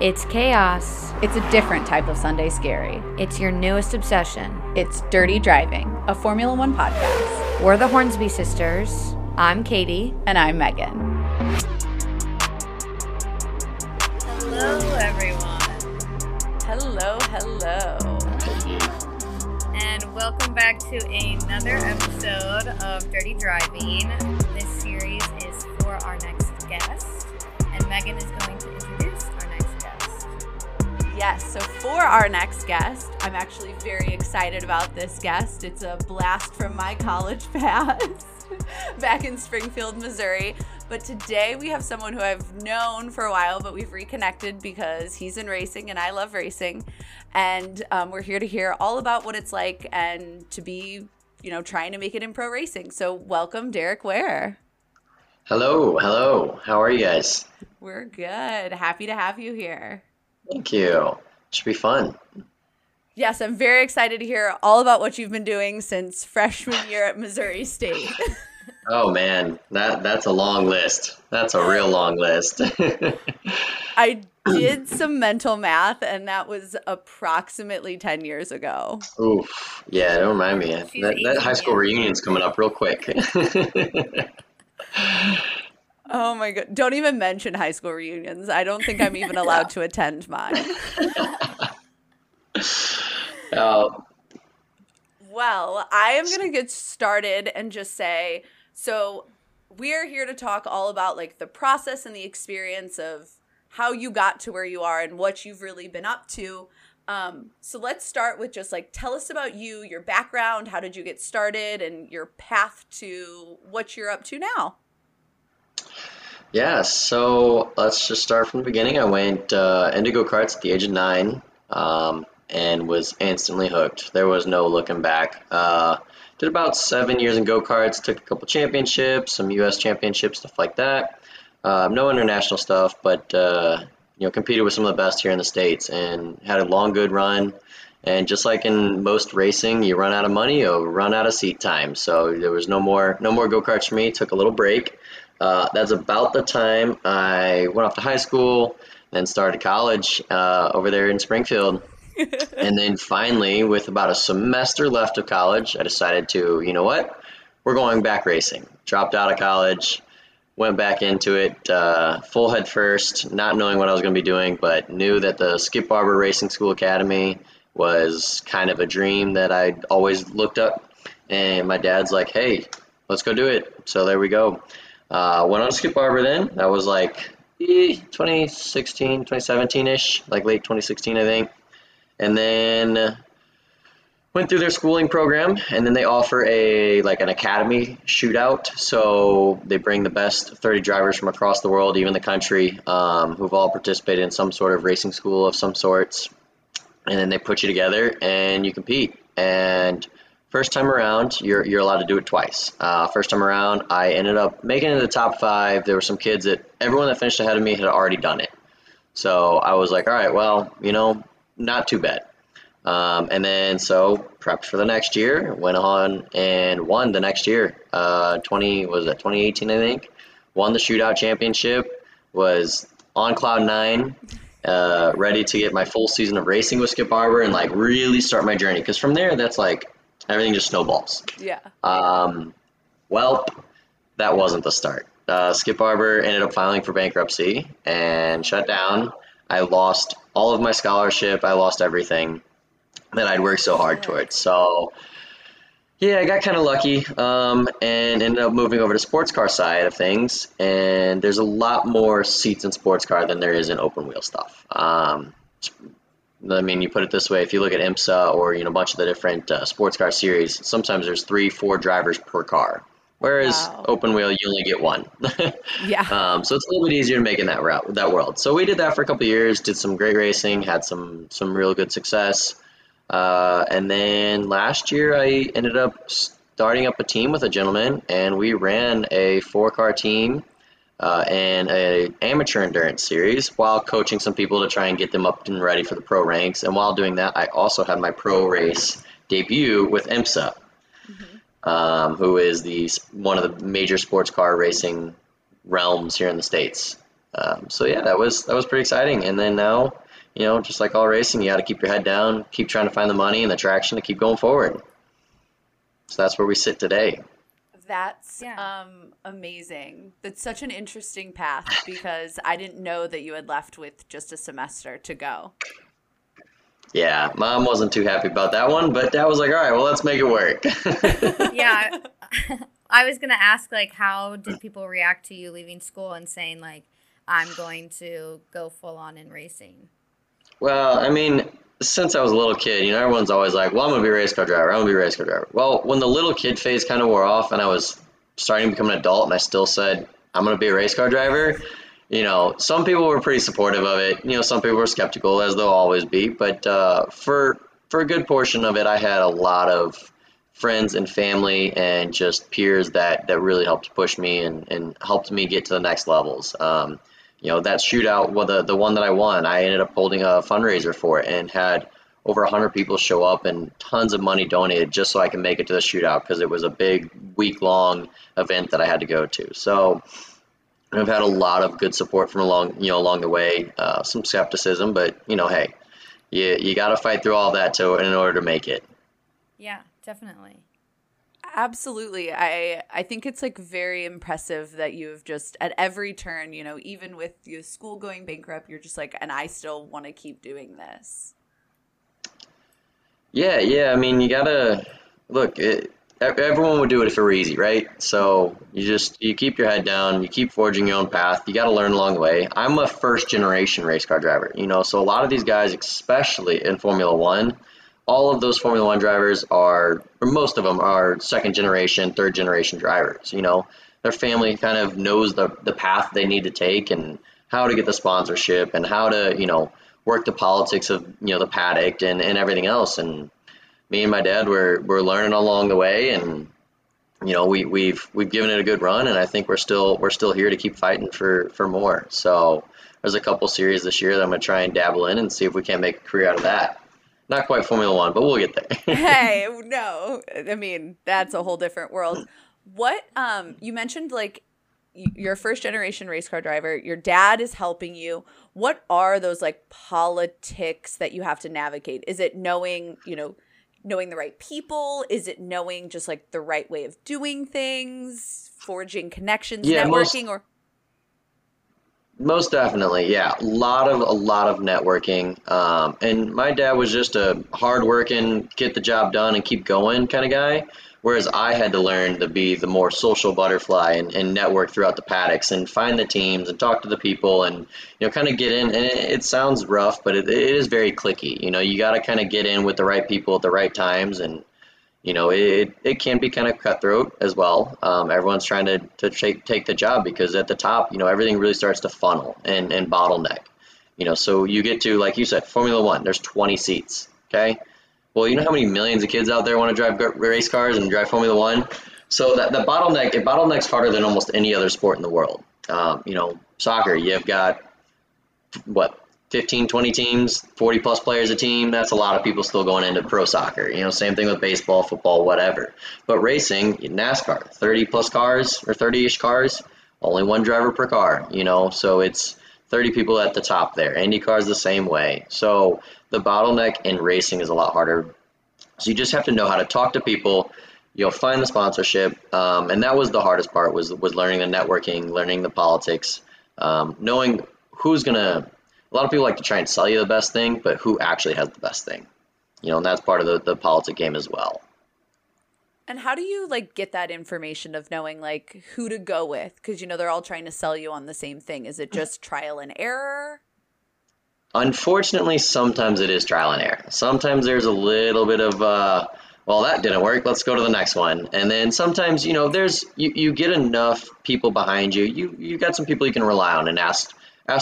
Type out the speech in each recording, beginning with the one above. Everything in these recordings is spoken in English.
It's chaos. It's a different type of Sunday Scary. It's your newest obsession. It's Dirty Driving, a Formula One podcast. We're the Hornsby Sisters. I'm Katie. And I'm Megan. Hello, everyone. Hello, hello. And welcome back to another episode of Dirty Driving. This series is for our next guest, and Megan is going to introduce our next guest. Yes, so for our next guest, I'm actually very excited about this guest. It's a blast from my college past back in Springfield, Missouri. But today we have someone who I've known for a while, but we've reconnected because he's in racing and I love racing. And we're here to hear all about what it's like and to be, you know, trying to make it in pro racing. So welcome, Derek Ware. Hello, hello. How are you guys? We're good. Happy to have you here. Thank you. It should be fun. Yes, I'm very excited to hear all about what you've been doing since freshman year at Missouri State. Oh, man, that's a long list. That's a real long list. I did some mental math, and that was approximately 10 years ago. Oof. Yeah, don't mind me. That high school reunion's coming up real quick. Oh my God. Don't even mention high school reunions. I don't think I'm even allowed to attend mine. Well, I am going to get started and just say, so we're here to talk all about like the process and the experience of how you got to where you are and what you've really been up to. So let's start with just like, tell us about you, your background, how did you get started, and your path to what you're up to now? Yeah, so let's just start from the beginning. I went Indigo Karts at the age of 9 and was instantly hooked. There was no looking back. Did about 7 years in go-karts, took a couple championships, some U.S. championships, stuff like that. No international stuff, but you know, competed with some of the best here in the States and had a long, good run. And just like in most racing, you run out of money, you run out of seat time. So there was no more go-karts for me. Took a little break. That's about the time I went off to high school and started college over there in Springfield. And then finally, with about a semester left of college, I decided to, you know what, we're going back racing. Dropped out of college. Went back into it full head first, not knowing what I was going to be doing, but knew that the Skip Barber Racing School Academy was kind of a dream that I'd always looked up. And my dad's like, hey, let's go do it. So there we go. Went on to Skip Barber then. That was like 2016, 2017-ish, like late 2016, I think. And then went through their schooling program, and then they offer an academy shootout. So they bring the best 30 drivers from across the world, even the country, who've all participated in some sort of racing school of some sorts. And then they put you together and you compete. And first time around, you're allowed to do it twice. First time around, I ended up making it to the top 5. There were some kids everyone that finished ahead of me had already done it. So I was like, all right, well, you know, not too bad. And then so prepped for the next year, went on and won the next year. 2018, I think. Won the shootout championship, was on cloud 9, ready to get my full season of racing with Skip Barber and like really start my journey. Because from there, that's like everything just snowballs. Yeah. That wasn't the start. Skip Barber ended up filing for bankruptcy and shut down. I lost all of my scholarship. I lost everything that I'd worked so hard towards. So yeah, I got kind of lucky and ended up moving over to sports car side of things. And there's a lot more seats in sports car than there is in open wheel stuff. I mean, you put it this way, if you look at IMSA or, you know, a bunch of the different sports car series, sometimes there's 3-4 drivers per car. Whereas open wheel, you only get one. Yeah. So it's a little bit easier to make in that world. So we did that for a couple of years, did some great racing, had some real good success. And then last year I ended up starting up a team with a gentleman, and we ran a 4-car team and an amateur endurance series while coaching some people to try and get them up and ready for the pro ranks. And while doing that, I also had my pro race debut with IMSA. Mm-hmm. Who is one of the major sports car racing realms here in the States. So yeah, that was pretty exciting. And then now, you know, just like all racing, you got to keep your head down, keep trying to find the money and the traction to keep going forward. So that's where we sit today. That's amazing. That's such an interesting path, because I didn't know that you had left with just a semester to go. Yeah, Mom wasn't too happy about that one, but Dad was like, all right, well, let's make it work. Yeah. I was going to ask, like, how did people react to you leaving school and saying, like, I'm going to go full on in racing? Well, I mean, since I was a little kid, you know, everyone's always like, well, I'm going to be a race car driver. I'm going to be a race car driver. Well, when the little kid phase kind of wore off and I was starting to become an adult and I still said, I'm going to be a race car driver, you know, some people were pretty supportive of it. You know, some people were skeptical, as they'll always be. But for a good portion of it, I had a lot of friends and family and just peers that really helped push me and helped me get to the next levels. You know, that shootout, well, the one that I won, I ended up holding a fundraiser for it and had over 100 people show up and tons of money donated just so I could make it to the shootout, because it was a big week-long event that I had to go to. So I've had a lot of good support from along the way, some skepticism, but, you know, hey, you got to fight through all that in order to make it. Yeah, definitely. Absolutely. I think it's like very impressive that you've just at every turn, you know, even with your school going bankrupt, you're just like, and I still want to keep doing this. Yeah. I mean, you gotta look, everyone would do it if it were easy, right? So you keep your head down, you keep forging your own path. You got to learn along the way. I'm a first generation race car driver, you know, so a lot of these guys, especially in Formula One, all of those Formula One drivers or most of them are second generation, third generation drivers. You know, their family kind of knows the path they need to take and how to get the sponsorship and how to, you know, work the politics of, you know, the paddock and everything else. And me and my dad were learning along the way, and, you know, we've given it a good run, and I think we're still here to keep fighting for more. So there's a couple series this year that I'm gonna try and dabble in and see if we can't make a career out of that. Not quite Formula One, but we'll get there. Hey, no. I mean, that's a whole different world. What you mentioned, like, you're a first-generation race car driver. Your dad is helping you. What are those, like, politics that you have to navigate? Is it knowing the right people? Is it knowing just, like, the right way of doing things, forging connections, networking? Most definitely, yeah. A lot of networking. And my dad was just a hardworking, get the job done and keep going kind of guy, whereas I had to learn to be the more social butterfly and network throughout the paddocks and find the teams and talk to the people and, you know, kind of get in. And it sounds rough, but it is very cliquey. You know, you got to kind of get in with the right people at the right times, and, you know, it can be kind of cutthroat as well. Everyone's trying to take the job, because at the top, you know, everything really starts to funnel and bottleneck. You know, so you get to, like you said, Formula One, there's 20 seats, okay? Well, you know how many millions of kids out there want to drive race cars and drive Formula One? So that the bottleneck, it bottlenecks harder than almost any other sport in the world. You know, soccer, you've got, what, 15, 20 teams, 40 plus players a team. That's a lot of people still going into pro soccer. You know, same thing with baseball, football, whatever. But racing, NASCAR, 30 plus cars or 30-ish cars, only one driver per car, you know. So it's 30 people at the top there. IndyCar's the same way. So the bottleneck in racing is a lot harder. So you just have to know how to talk to people. You'll find the sponsorship. And that was the hardest part, was learning the networking, learning the politics, knowing who's going to. A lot of people like to try and sell you the best thing, but who actually has the best thing? You know, and that's part of the politic game as well. And how do you, like, get that information of knowing, like, who to go with? Because, you know, they're all trying to sell you on the same thing. Is it just trial and error? Unfortunately, sometimes it is trial and error. Sometimes there's a little bit of, well, that didn't work. Let's go to the next one. And then sometimes, you know, there's you get enough people behind you. You got some people you can rely on and ask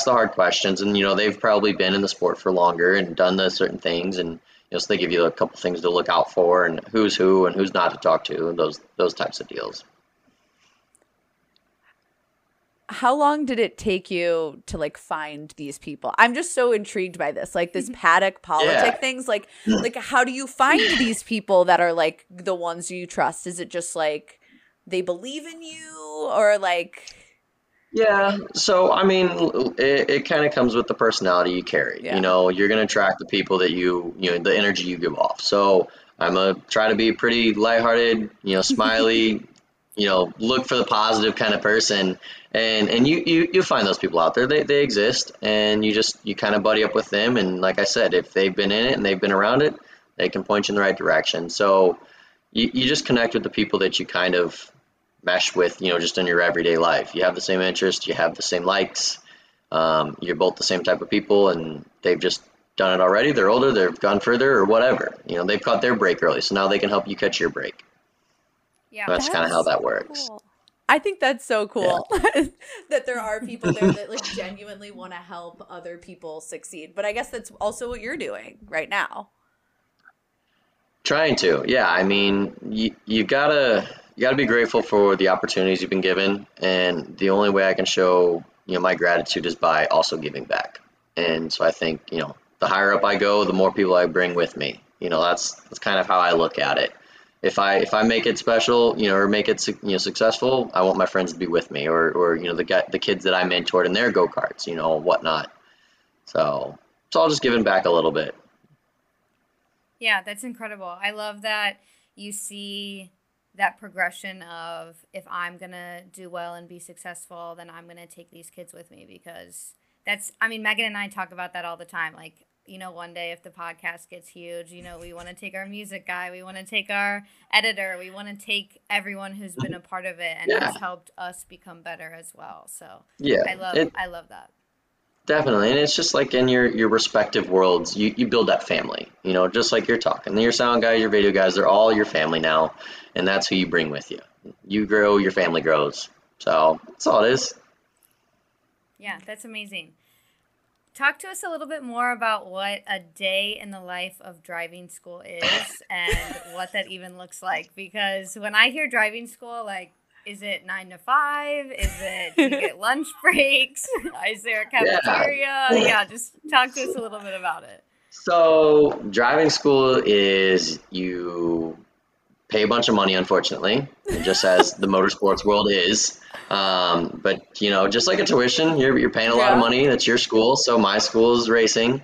the hard questions, and, you know, they've probably been in the sport for longer and done the certain things, and, you know, so they give you a couple things to look out for and who's who and who's not to talk to and those types of deals. How long did it take you to, like, find these people? I'm just so intrigued by this, like, this paddock politic things, like how do you find these people that are, like, the ones you trust? Is it just, like, they believe in you, or, like? Yeah, so I mean, it kind of comes with the personality you carry. Yeah. You know, you're going to attract the people that the energy you give off. So I'm going to try to be pretty lighthearted, smiley, look for the positive kind of person. And you find those people out there. They exist, and you kind of buddy up with them. And like I said, if they've been in it and they've been around it, they can point you in the right direction. So you just connect with the people that you kind of mesh with, just in your everyday life. You have the same interests, you have the same likes, you're both the same type of people, and they've just done it already. They're older, they've gone further, or whatever. They've caught their break early, so now they can help you catch your break. Yeah, so that's kind of how that works. Cool. I think that's so cool, yeah. That there are people there that genuinely want to help other people succeed. But I guess that's also what you're doing right now. Trying to, yeah. I mean, you gotta be grateful for the opportunities you've been given, and the only way I can show my gratitude is by also giving back. And so I think the higher up I go, the more people I bring with me. That's kind of how I look at it. If I make it special, or make it successful, I want my friends to be with me, or the kids that I mentored in their go-karts, whatnot. So it's all just giving back a little bit. Yeah, that's incredible. I love that you see that progression of, if I'm going to do well and be successful, then I'm going to take these kids with me, because that's, I mean, Megan and I talk about that all the time. One day if the podcast gets huge, we want to take our music guy, we want to take our editor, we want to take everyone who's been a part of it and has helped us become better as well. So yeah, I love that. Definitely. And it's just like in your respective worlds, you build that family, just like you're talking. Your sound guys, your video guys, they're all your family now. And that's who you bring with you. You grow, your family grows. So that's all it is. Yeah, that's amazing. Talk to us a little bit more about what a day in the life of driving school is and what that even looks like. Because when I hear driving school, is it 9 to 5? Is it, do you get lunch breaks? Is there a cafeteria? Yeah, just talk to us a little bit about it. So driving school is, you pay a bunch of money, unfortunately, just as the motorsports world is. But, just like a tuition, you're paying a lot of money. That's your school. So my school is racing.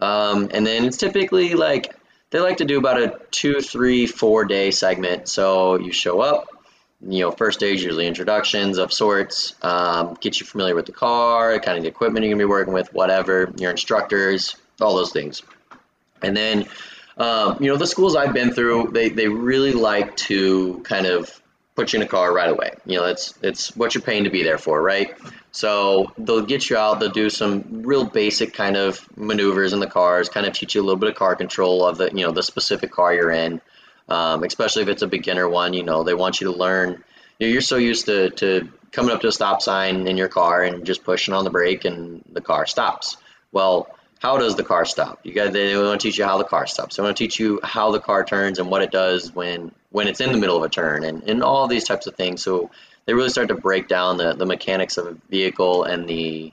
And then it's typically they like to do about a 2, 3, 4 day segment. So you show up. First day is usually introductions of sorts, get you familiar with the car, kind of the equipment you're going to be working with, whatever, your instructors, all those things. And then, the schools I've been through, they really like to kind of put you in a car right away. It's what you're paying to be there for, right? So they'll get you out, they'll do some real basic kind of maneuvers in the cars, kind of teach you a little bit of car control of the, the specific car you're in. Especially if it's a beginner one, they want you to learn. You're so used to coming up to a stop sign in your car and just pushing on the brake and the car stops. Well, how does the car stop? They want to teach you how the car stops. They want to teach you how the car turns and what it does when it's in the middle of a turn and all these types of things. So they really start to break down the mechanics of a vehicle and the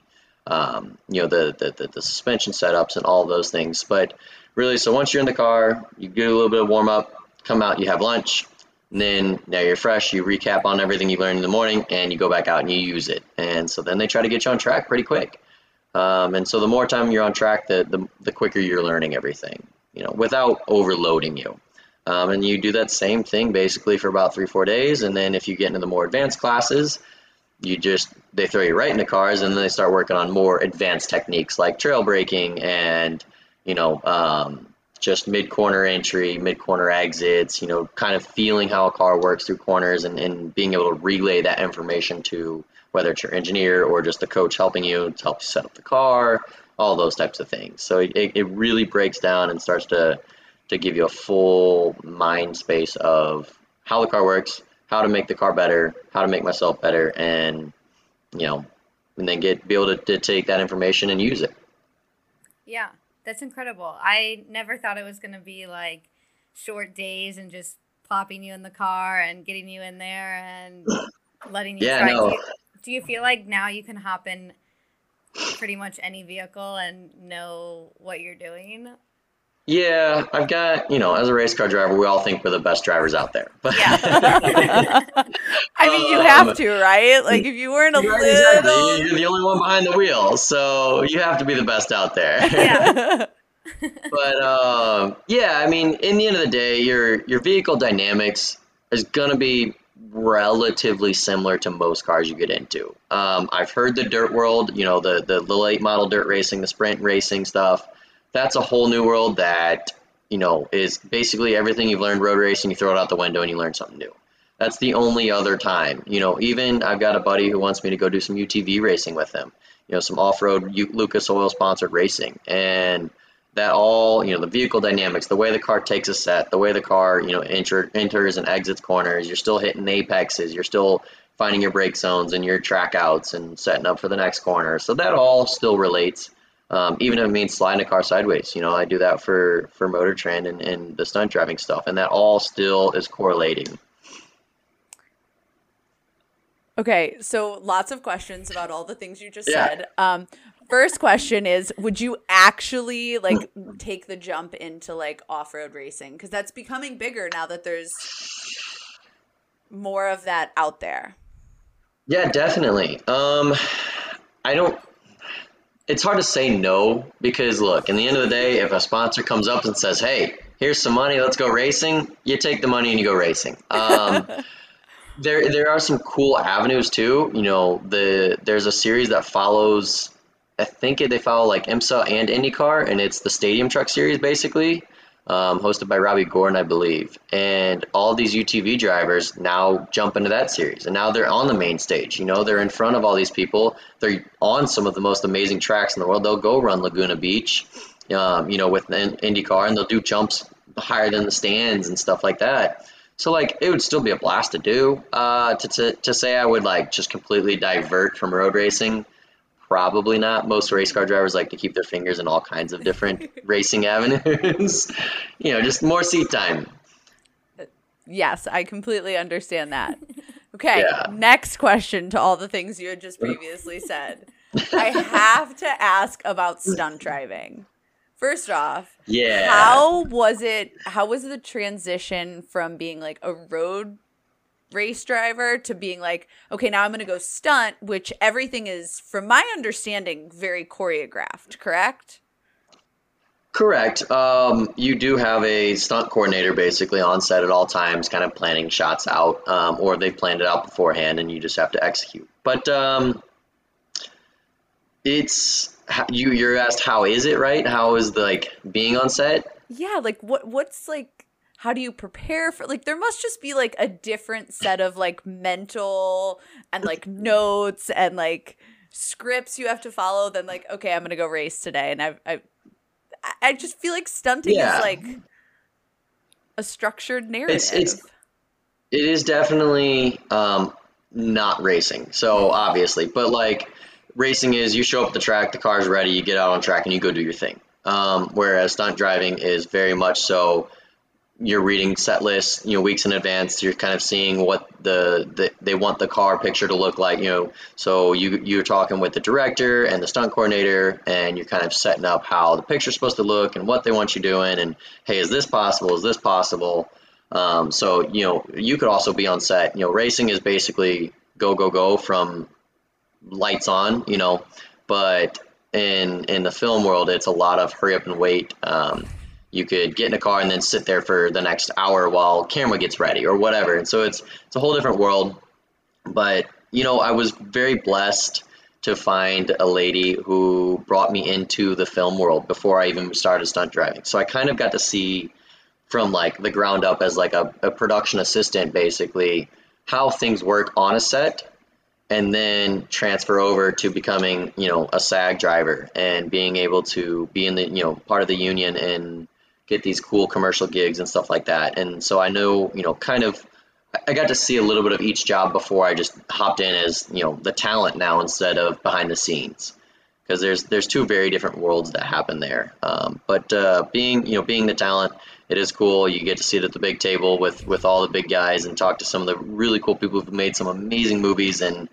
suspension setups and all those things. But really, so once you're in the car, you do a little bit of warm up, come out, you have lunch, and then now you're fresh, you recap on everything you learned in the morning, and you go back out and you use it. And so then they try to get you on track pretty quick. And so the more time you're on track, the quicker you're learning everything, without overloading you. And you do that same thing basically for about 3, 4 days. And then if you get into the more advanced classes, they throw you right into cars, and then they start working on more advanced techniques like trail braking and, just mid-corner entry, mid-corner exits, kind of feeling how a car works through corners and being able to relay that information to whether it's your engineer or just the coach helping you to help you set up the car, all those types of things. So it really breaks down and starts to give you a full mind space of how the car works, how to make the car better, how to make myself better, and, and then be able to take that information and use it. Yeah. That's incredible. I never thought it was going to be short days and just plopping you in the car and getting you in there and letting you try. No. Do you feel like now you can hop in pretty much any vehicle and know what you're doing? Yeah, I've got, you know, as a race car driver, we all think we're the best drivers out there. But yeah. I mean, you have to, right? Like, if you weren't exactly. You're the only one behind the wheel, so you have to be the best out there. Yeah. But, yeah, I mean, in the end of the day, your vehicle dynamics is going to be relatively similar to most cars you get into. I've heard the dirt world, you know, the late model dirt racing, the sprint racing stuff. That's a whole new world that, you know, is basically everything you've learned road racing, you throw it out the window and you learn something new. That's the only other time. You know, even I've got a buddy who wants me to go do some UTV racing with him, you know, some off-road Lucas Oil sponsored racing. And that all, you know, the vehicle dynamics, the way the car takes a set, the way the car, you know, enters and exits corners, you're still hitting apexes, you're still finding your brake zones and your track outs and setting up for the next corner. So that all still relates. Even if it means sliding a car sideways, you know, I do that for Motor Trend and the stunt driving stuff, and that all still is correlating. Okay, so lots of questions about all the things you just said. First question is, would you actually like take the jump into like off-road racing? Because that's becoming bigger now that there's more of that out there. Yeah, definitely. It's hard to say no because, look, in the end of the day, if a sponsor comes up and says, hey, here's some money, let's go racing, you take the money and you go racing. There are some cool avenues, too. You know, there's a series that follows, I think they follow like IMSA and IndyCar, and it's the Stadium Truck Series, basically, hosted by Robbie Gordon, I believe. And all these UTV drivers now jump into that series, and now they're on the main stage. You know, they're in front of all these people. They're on some of the most amazing tracks in the world. They'll go run Laguna Beach, you know, with IndyCar, and they'll do jumps higher than the stands and stuff like that. So, like, it would still be a blast to do. To say I would, like, just completely divert from road racing, probably not. Most race car drivers like to keep their fingers in all kinds of different racing avenues. You know, just more seat time. Yes, I completely understand that. Okay, Next question to all the things you had just previously said. I have to ask about stunt driving. First off, how was the transition from being like a road race driver to being like, okay, now I'm going to go stunt, which everything is, from my understanding, very choreographed, correct? Correct. You do have a stunt coordinator basically on set at all times, kind of planning shots out, or they've planned it out beforehand and you just have to execute. But you're asked, how is it, right? How is the, like, being on set? Yeah. Like what's like, how do you prepare for, like, there must just be like a different set of like mental and like notes and like scripts you have to follow than like, okay, I'm going to go race today. And I just feel like stunting is like a structured narrative. It is definitely, not racing. So obviously, but like, racing is you show up at the track, the car's ready, you get out on track, and you go do your thing. Whereas stunt driving is very much so you're reading set lists, you know, weeks in advance. You're kind of seeing what they want the car picture to look like, you know. So you're talking with the director and the stunt coordinator, and you're kind of setting up how the picture's supposed to look and what they want you doing. And, hey, is this possible? Is this possible? So, you know, you could also be on set. You know, racing is basically go, go, go from – lights on, you know, but in the film world, it's a lot of hurry up and wait. You could get in a car and then sit there for the next hour while camera gets ready or whatever. And so it's a whole different world. But, you know, I was very blessed to find a lady who brought me into the film world before I even started stunt driving. So I kind of got to see from like the ground up as like a production assistant, basically how things work on a set, and then transfer over to becoming, you know, a SAG driver and being able to be in the, you know, part of the union and get these cool commercial gigs and stuff like that. And so I know, you know, kind of, I got to see a little bit of each job before I just hopped in as, you know, the talent now instead of behind the scenes, because there's two very different worlds that happen there. Being the talent, it is cool. You get to sit at the big table with all the big guys and talk to some of the really cool people who've made some amazing movies, and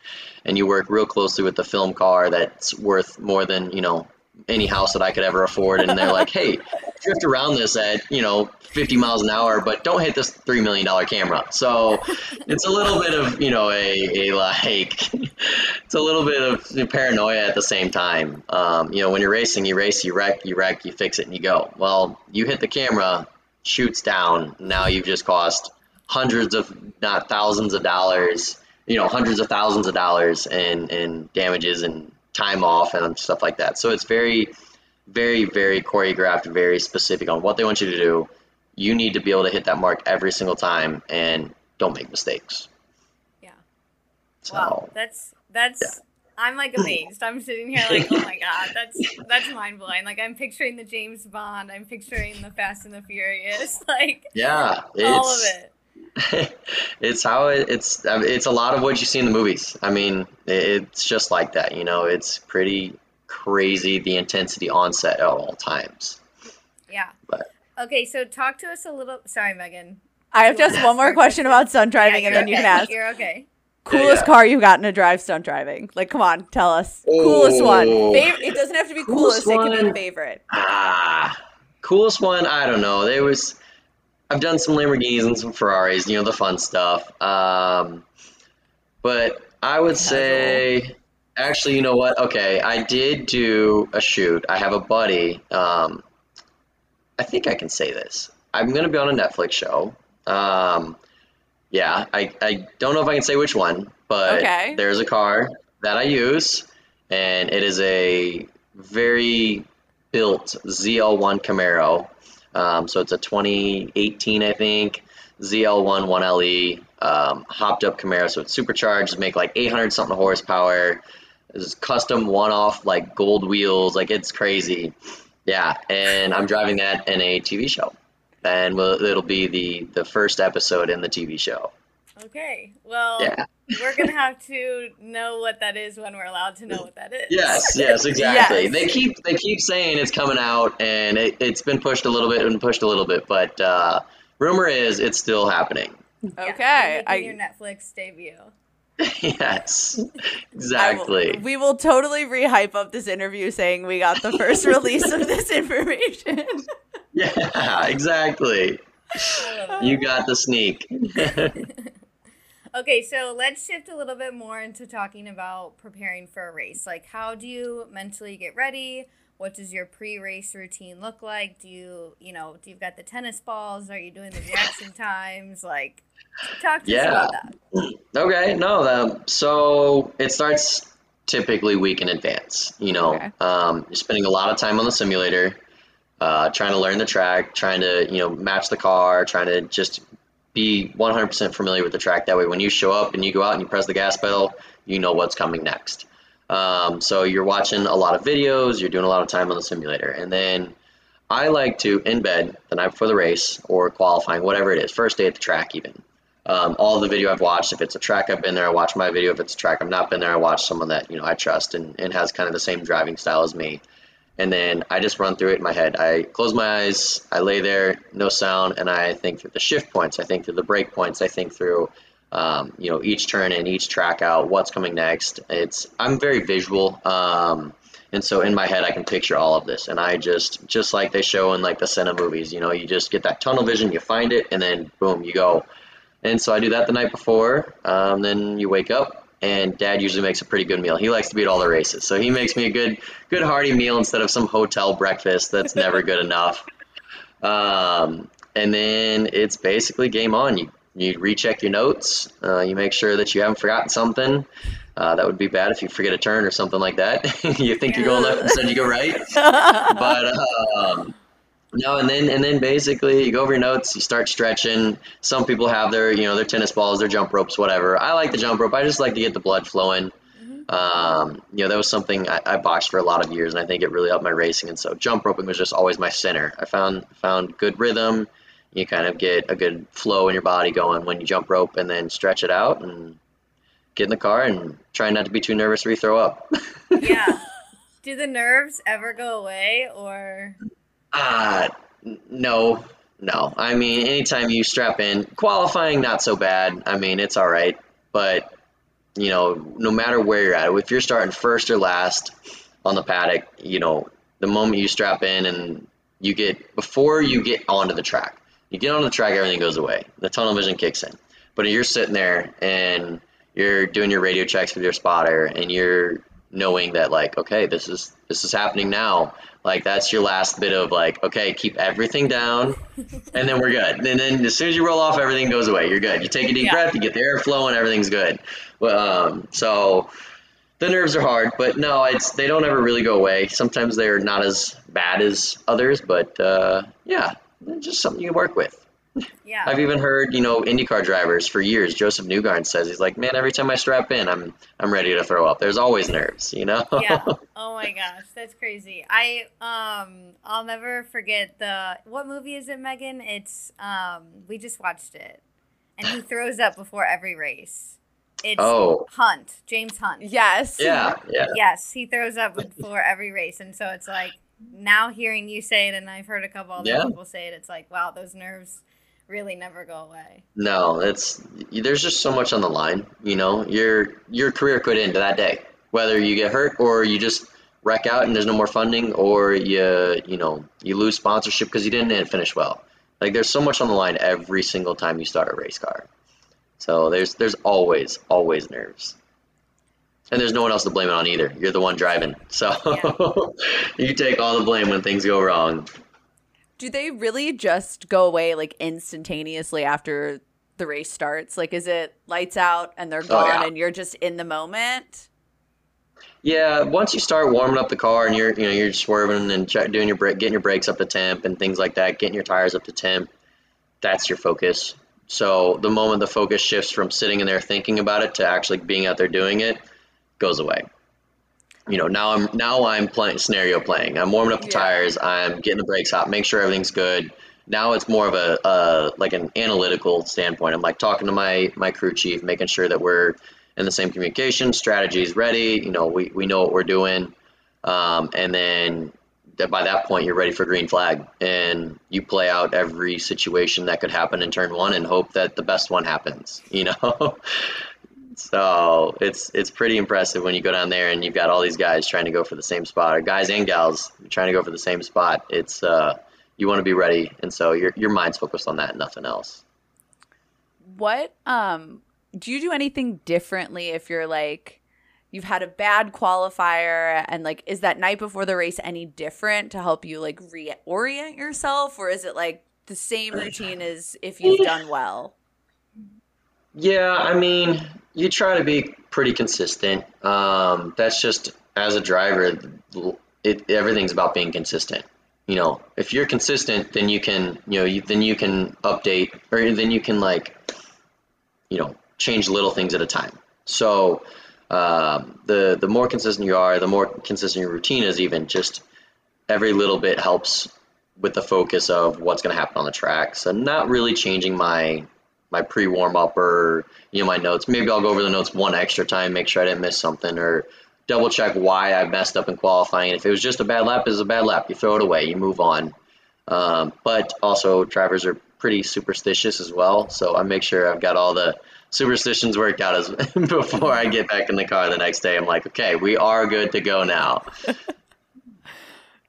you work real closely with the film car that's worth more than, you know, any house that I could ever afford. And they're like, hey, drift around this at, 50 miles an hour, but don't hit this $3 million camera. So it's a little bit of, it's a little bit of paranoia at the same time. When you're racing, you race, you wreck, you fix it, and you go. Well, you hit the camera, shoots down. Now you've just cost hundreds of, not thousands of dollars, hundreds of thousands of dollars in damages and time off and stuff like that. So it's very, very, very choreographed, very specific on what they want you to do. You need to be able to hit that mark every single time and don't make mistakes. Yeah. So, wow. That's yeah. I'm like amazed. I'm sitting here like, oh my God, that's mind blowing. Like I'm picturing the James Bond. I'm picturing the Fast and the Furious. Like yeah, all of it. It's how it's a lot of what you see in the movies. I mean, it's just like that, it's pretty crazy, the intensity on set at all times. Yeah. But. Okay, so talk to us a little. Sorry, Megan. I have just one more question about stunt driving, and then you can ask. You're okay. Coolest car you've gotten to drive stunt driving? Like, come on, tell us. Oh. Coolest one. It doesn't have to be coolest. It can be favorite. Coolest one. I don't know. I've done some Lamborghinis and some Ferraris, the fun stuff. But I would say, actually, you know what? Okay, I did do a shoot. I have a buddy. I think I can say this. I'm going to be on a Netflix show. I don't know if I can say which one, but there's a car that I use, and it is a very built ZL1 Camaro. So it's a 2018, I think, ZL1 1LE, hopped up Camaro. So it's supercharged, make like 800 something horsepower. It's custom one-off like gold wheels. Like it's crazy. Yeah. And I'm driving that in a TV show, and it'll be the first episode in the TV show. Okay. Well, yeah. We're going to have to know what that is when we're allowed to know what that is. Yes, exactly. Yes. They keep saying it's coming out, and it's been pushed a little bit and pushed a little bit, but rumor is it's still happening. Okay. Making your Netflix debut. Yes, exactly. We will totally re-hype up this interview saying we got the first release of this information. Yeah, exactly. You got the sneak. Okay, so let's shift a little bit more into talking about preparing for a race. Like, how do you mentally get ready? What does your pre-race routine look like? Do you, do you've got the tennis balls? Are you doing the reaction times? Like, talk to us about that. Okay, so it starts typically a week in advance. You're spending a lot of time on the simulator, trying to learn the track, trying to, match the car, trying to just be 100% familiar with the track. That way, when you show up and you go out and you press the gas pedal, you know what's coming next. So you're watching a lot of videos, you're doing a lot of time on the simulator. And then I like to, in bed, the night before the race or qualifying, whatever it is, first day at the track even. All the video I've watched, if it's a track I've been there, I watch my video. If it's a track I've not been there, I watch someone that, I trust and has kind of the same driving style as me. And then I just run through it in my head. I close my eyes, I lay there, no sound, and I think through the shift points, I think through the break points, I think through, each turn in, each track out, what's coming next. I'm very visual, and so in my head I can picture all of this. And I just like they show in like the cinema movies, you just get that tunnel vision, you find it, and then boom, you go. And so I do that the night before, then you wake up. And Dad usually makes a pretty good meal. He likes to be at all the races. So he makes me a good hearty meal instead of some hotel breakfast that's never good enough. And then it's basically game on. You recheck your notes. You make sure that you haven't forgotten something. That would be bad if you forget a turn or something like that. You think you're going left, instead you go right. But and then basically you go over your notes, you start stretching. Some people have their, their tennis balls, their jump ropes, whatever. I like the jump rope. I just like to get the blood flowing. Mm-hmm. That was something I boxed for a lot of years, and I think it really helped my racing. And so jump roping was just always my center. I found good rhythm. You kind of get a good flow in your body going when you jump rope, and then stretch it out and get in the car and try not to be too nervous or you throw up. Yeah. Do the nerves ever go away or... No. I mean, anytime you strap in, qualifying, not so bad. I mean, it's all right. But, no matter where you're at, if you're starting first or last on the paddock, the moment you strap in and you get before you get onto the track. You get onto the track, everything goes away. The tunnel vision kicks in. But you're sitting there and you're doing your radio checks with your spotter, and you're knowing that, like, okay, this is happening now. Like, that's your last bit of, like, okay, keep everything down, and then we're good. And then as soon as you roll off, everything goes away. You're good. You take a deep breath, you get the air flowing, everything's good. So the nerves are hard, but no, they don't ever really go away. Sometimes they're not as bad as others, but yeah, just something you work with. Yeah. I've even heard, IndyCar drivers for years, Joseph Newgarden says, he's like, man, every time I strap in, I'm ready to throw up. There's always nerves, Yeah. Oh my gosh. That's crazy. I'll never forget what movie is it, Megan? It's, we just watched it, and he throws up before every race. It's Hunt, James Hunt. Yes. Yeah. Yes. He throws up before every race. And so it's like, now hearing you say it, and I've heard a couple other people say it, it's like, wow, those nerves really never go away. No, there's just so much on the line. Your career could end that day, whether you get hurt or you just wreck out and there's no more funding, or you lose sponsorship because you didn't finish well. Like, there's so much on the line every single time you start a race car. So there's always nerves. And there's no one else to blame it on either. You're the one driving. So you take all the blame when things go wrong. Do they really just go away, like, instantaneously after the race starts? Like, is it lights out and they're gone and you're just in the moment? Yeah, once you start warming up the car and you're swerving and doing your brake, getting your brakes up to temp and things like that, getting your tires up to temp, that's your focus. So the moment the focus shifts from sitting in there thinking about it to actually being out there doing it, goes away. Now I'm scenario playing. I'm warming up the tires, I'm getting the brakes hot, make sure everything's good. Now it's more of an analytical standpoint. I'm like talking to my crew chief, making sure that we're in the same communication, strategy's ready, we know what we're doing, and then by that point you're ready for green flag, and you play out every situation that could happen in turn one and hope that the best one happens, So it's pretty impressive when you go down there and you've got all these guys trying to go for the same spot, or guys and gals trying to go for the same spot. It's you want to be ready, and so your mind's focused on that and nothing else. What do you do anything differently if you're like you've had a bad qualifier, and like, is that night before the race any different to help you like reorient yourself, or is it like the same routine as if you've done well? Yeah, I mean, you try to be pretty consistent. That's just, as a driver, everything's about being consistent. If you're consistent, then you can, then you can update, or then you can change little things at a time. So the more consistent you are, the more consistent your routine is. Even just every little bit helps with the focus of what's going to happen on the track. So I'm not really changing my pre-warm up or my notes. Maybe I'll go over the notes one extra time, make sure I didn't miss something, or double check why I messed up in qualifying. If it was just a bad lap, it was a bad lap. You throw it away, you move on. But also, drivers are pretty superstitious as well, so I make sure I've got all the superstitions worked out before I get back in the car the next day. I'm like, okay, we are good to go now.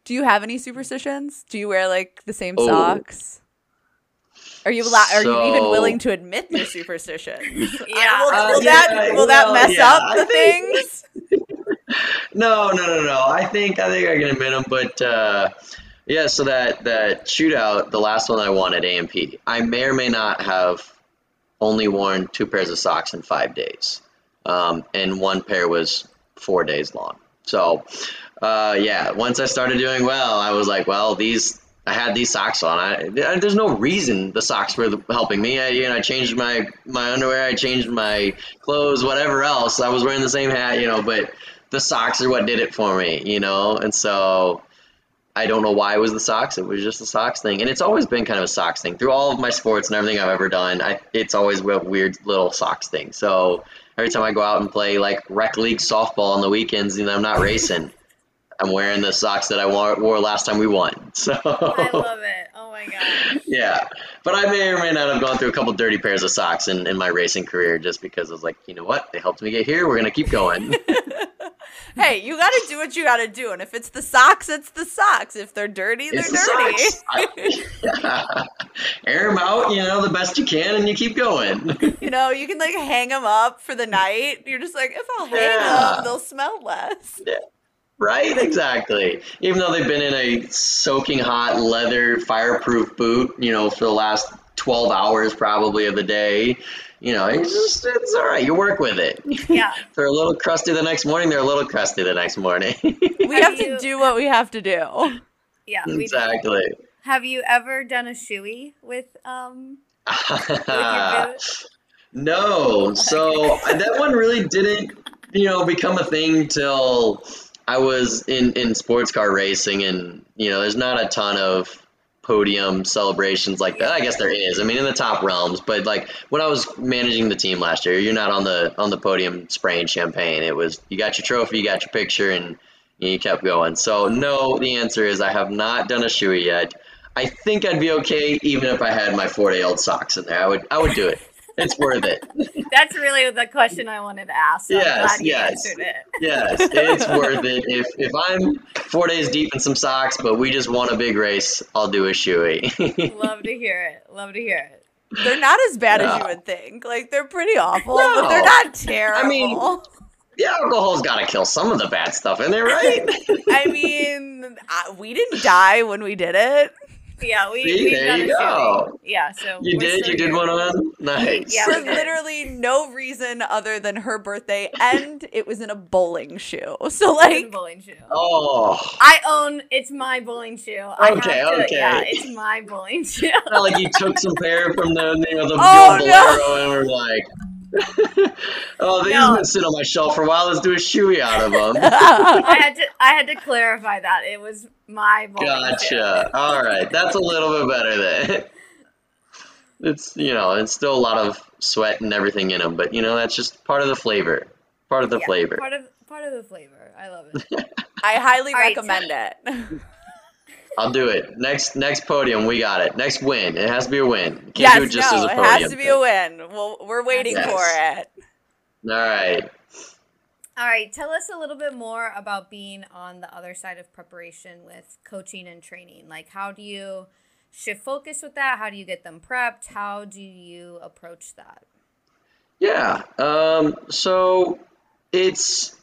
Do you have any superstitions? Do you wear like the same socks? Are you even willing to admit your superstition? Will that mess up the things? No. I think I can admit them, but so that shootout, the last one I won at AMP, I may or may not have only worn 2 pairs of socks in 5 days, and 1 pair was 4 days long. So, once I started doing well, I was like, well, I had these socks on. There's no reason the socks were helping me. I changed my underwear. I changed my clothes, whatever else. I was wearing the same hat, but the socks are what did it for me, And so I don't know why it was the socks. It was just the socks thing. And it's always been kind of a socks thing. Through all of my sports and everything I've ever done, it's always a weird little socks thing. So every time I go out and play like rec league softball on the weekends, I'm not racing. I'm wearing the socks that I wore last time we won. So I love it. Oh my gosh. Yeah. But I may or may not have gone through a couple dirty pairs of socks in my racing career, just because I was like, you know what? They helped me get here. We're going to keep going. Hey, you got to do what you got to do. And if it's the socks, it's the socks. If they're dirty, they're dirty. Air them out, you know, the best you can, and you keep going. You know, you can like hang them up for the night. You're just like, if I'll hang them, they'll smell less. Yeah. Right, exactly. Even though they've been in a soaking hot leather fireproof boot, you know, for the last 12 hours probably of the day, you know, it's all right. You work with it. Yeah. If they're a little crusty the next morning, they're a little crusty the next morning. We have to do what we have to do. Yeah. Exactly. Have you ever done a shoey with your boot? No. So that one really didn't, you know, become a thing till I was in sports car racing, and, you know, there's not a ton of podium celebrations like that. I guess there is. I mean, in the top realms, but like when I was managing the team last year, you're not on the podium spraying champagne. It was, you got your trophy, you got your picture, and you kept going. So no, the answer is I have not done a shoey yet. I think I'd be okay even if I had my 40-year-old socks in there. I would do it. It's worth it. That's really the question I wanted to ask. So yes, answered it. Yes, it's worth it. If I'm 4 days deep in some socks, but we just won a big race, I'll do a shoey. Love to hear it. They're not as bad as you would think. Like, they're pretty awful, but they're not terrible. I mean, the alcohol's got to kill some of the bad stuff in there, right? I mean, we didn't die when we did it. Yeah, we there you go. Yeah, so you did. You did one of them. Nice. Yeah, for literally no reason other than her birthday, and it was in a bowling shoe. So like, bowling shoe. Oh, I own. It's my bowling shoe. Okay. Yeah, it's my bowling shoe. Not like you took some hair from the the Bolero and were like, oh, these have been sitting on my shelf for a while. Let's do a shoey out of them. I had to clarify that it was my bowling. Gotcha. All right, that's a little bit better then. It's it's still a lot of sweat and everything in them, but that's just part of the flavor. Part of the flavor. I love it. I highly recommend it. I'll do it. Next podium, we got it. Next win. It has to be a win. Can't do it just as a podium. It has to be a win. Well, we're waiting for it. All right. Tell us a little bit more about being on the other side of preparation with coaching and training. Like, how do you shift focus with that? How do you get them prepped? How do you approach that? Yeah. So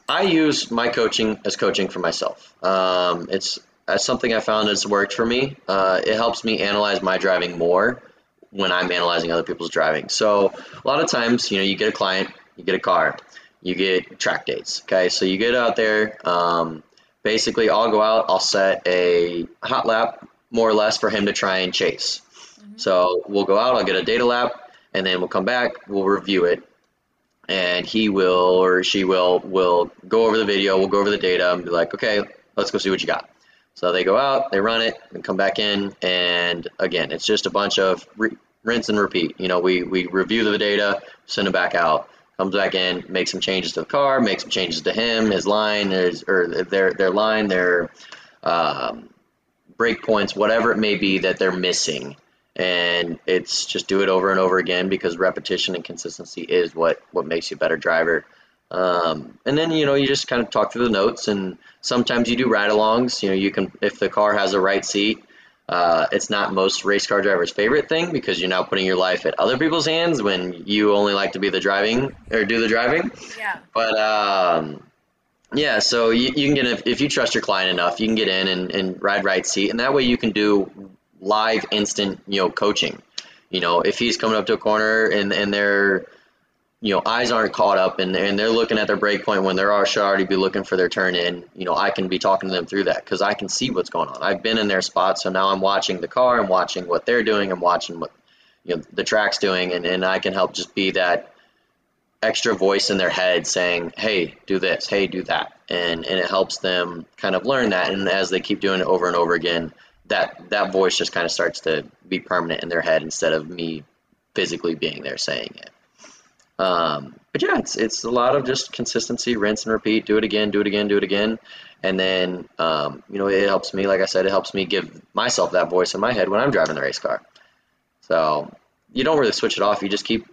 I use my coaching as coaching for myself. That's something I found that's worked for me. It helps me analyze my driving more when I'm analyzing other people's driving. So a lot of times, you get a client, you get a car, you get track dates. Okay, so you get out there. Basically, I'll go out, I'll set a hot lap more or less for him to try and chase. Mm-hmm. So we'll go out, I'll get a data lap, and then we'll come back, we'll review it. And he will or she will go over the video, we'll go over the data and be like, okay, let's go see what you got. So they go out, they run it, and come back in, and again, it's just a bunch of rinse and repeat. We review the data, send it back out, comes back in, make some changes to the car, make some changes to him, his line, their line, their break points, whatever it may be that they're missing. And it's just do it over and over again, because repetition and consistency is what makes you a better driver. And then, you just kind of talk through the notes, and sometimes you do ride-alongs. You can, if the car has a right seat, it's not most race car drivers' favorite thing, because you're now putting your life at other people's hands when you only like to be the driving or do the driving. Yeah. But, so you can get, if you trust your client enough, you can get in and ride right seat. And that way you can do live instant, coaching. If he's coming up to a corner and they're, eyes aren't caught up and they're looking at their break point when they're already be looking for their turn in, I can be talking to them through that, because I can see what's going on. I've been in their spot, so now I'm watching the car, I'm watching what they're doing, I'm watching what the track's doing, and I can help just be that extra voice in their head saying, hey, do this, hey, do that. And it helps them kind of learn that, and as they keep doing it over and over again, that voice just kind of starts to be permanent in their head instead of me physically being there saying it. But yeah, it's a lot of just consistency, rinse and repeat, do it again, do it again, do it again. And then, it helps me, like I said, it helps me give myself that voice in my head when I'm driving the race car. So you don't really switch it off. You just keep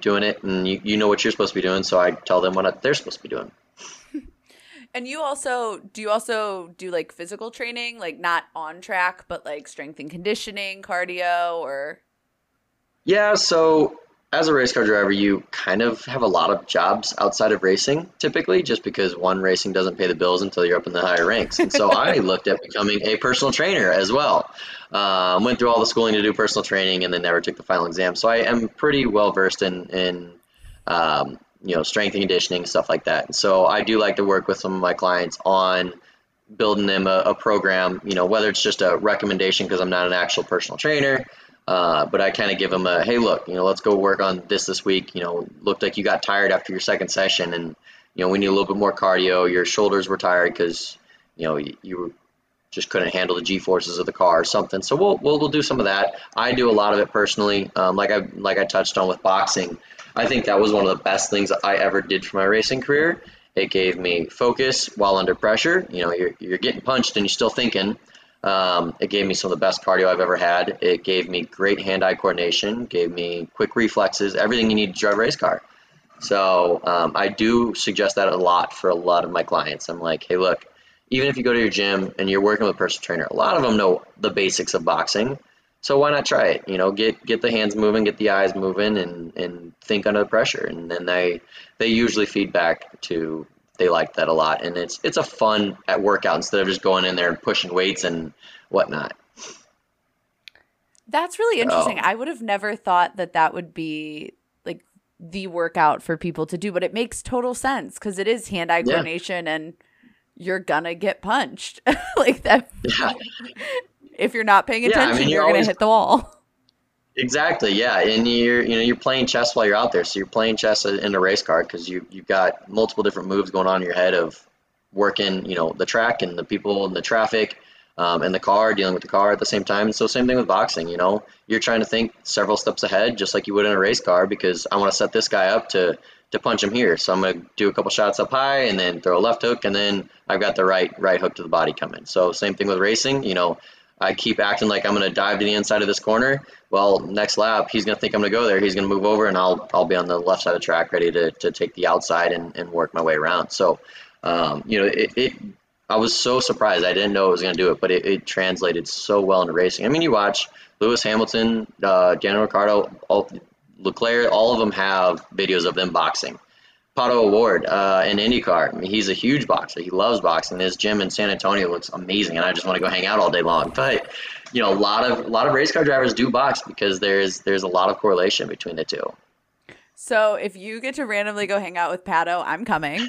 doing it, and you know what you're supposed to be doing. So I tell them what they're supposed to be doing. And do you also do like physical training, like not on track, but like strength and conditioning, cardio, or? Yeah. So as a race car driver, you kind of have a lot of jobs outside of racing typically, just because one, racing doesn't pay the bills until you're up in the higher ranks. And so I looked at becoming a personal trainer as well. Went through all the schooling to do personal training and then never took the final exam. So I am pretty well versed in you know, strength and conditioning, stuff like that. And so I do like to work with some of my clients on building them a program, you know, whether it's just a recommendation because I'm not an actual personal trainer. But I kind of give them a, hey, look, you know, let's go work on this week. You know, looked like you got tired after your second session and, you know, we need a little bit more cardio. Your shoulders were tired because, you know, you just couldn't handle the G-forces of the car or something. So we'll do some of that. I do a lot of it personally. Like I touched on with boxing, I think that was one of the best things I ever did for my racing career. It gave me focus while under pressure. You know, you're getting punched and you're still thinking. It gave me some of the best cardio I've ever had. It gave me great hand-eye coordination, gave me quick reflexes, everything you need to drive a race car. So I do suggest that a lot for a lot of my clients. I'm like, hey, look, even if you go to your gym and you're working with a personal trainer, a lot of them know the basics of boxing. So why not try it? You know, get the hands moving, get the eyes moving, and think under pressure. And then they usually feed back to they like that a lot. And it's a fun at workout instead of just going in there and pushing weights and whatnot. That's really interesting. I would have never thought that would be like the workout for people to do, but it makes total sense because it is hand-eye coordination and you're gonna get punched like that. Yeah. If you're not paying attention, you're going to hit the wall. Exactly, yeah. And you're playing chess while you're out there. So you're playing chess in a race car because you've got multiple different moves going on in your head of working, you know, the track and the people and the traffic and the car, dealing with the car at the same time. And so same thing with boxing, you know. You're trying to think several steps ahead just like you would in a race car because I want to set this guy up to punch him here. So I'm going to do a couple shots up high and then throw a left hook and then I've got the right hook to the body coming. So same thing with racing, you know. I keep acting like I'm going to dive to the inside of this corner. Well, next lap, he's going to think I'm going to go there. He's going to move over, and I'll be on the left side of the track ready to take the outside and work my way around. So, you know, I was so surprised. I didn't know it was going to do it, but it translated so well into racing. I mean, you watch Lewis Hamilton, Daniel Ricciardo, Leclerc, all of them have videos of them boxing. Pato O'Ward in IndyCar. I mean, he's a huge boxer. He loves boxing. His gym in San Antonio looks amazing, and I just want to go hang out all day long. But you know, a lot of race car drivers do box because there's a lot of correlation between the two. So if you get to randomly go hang out with Pato, I'm coming.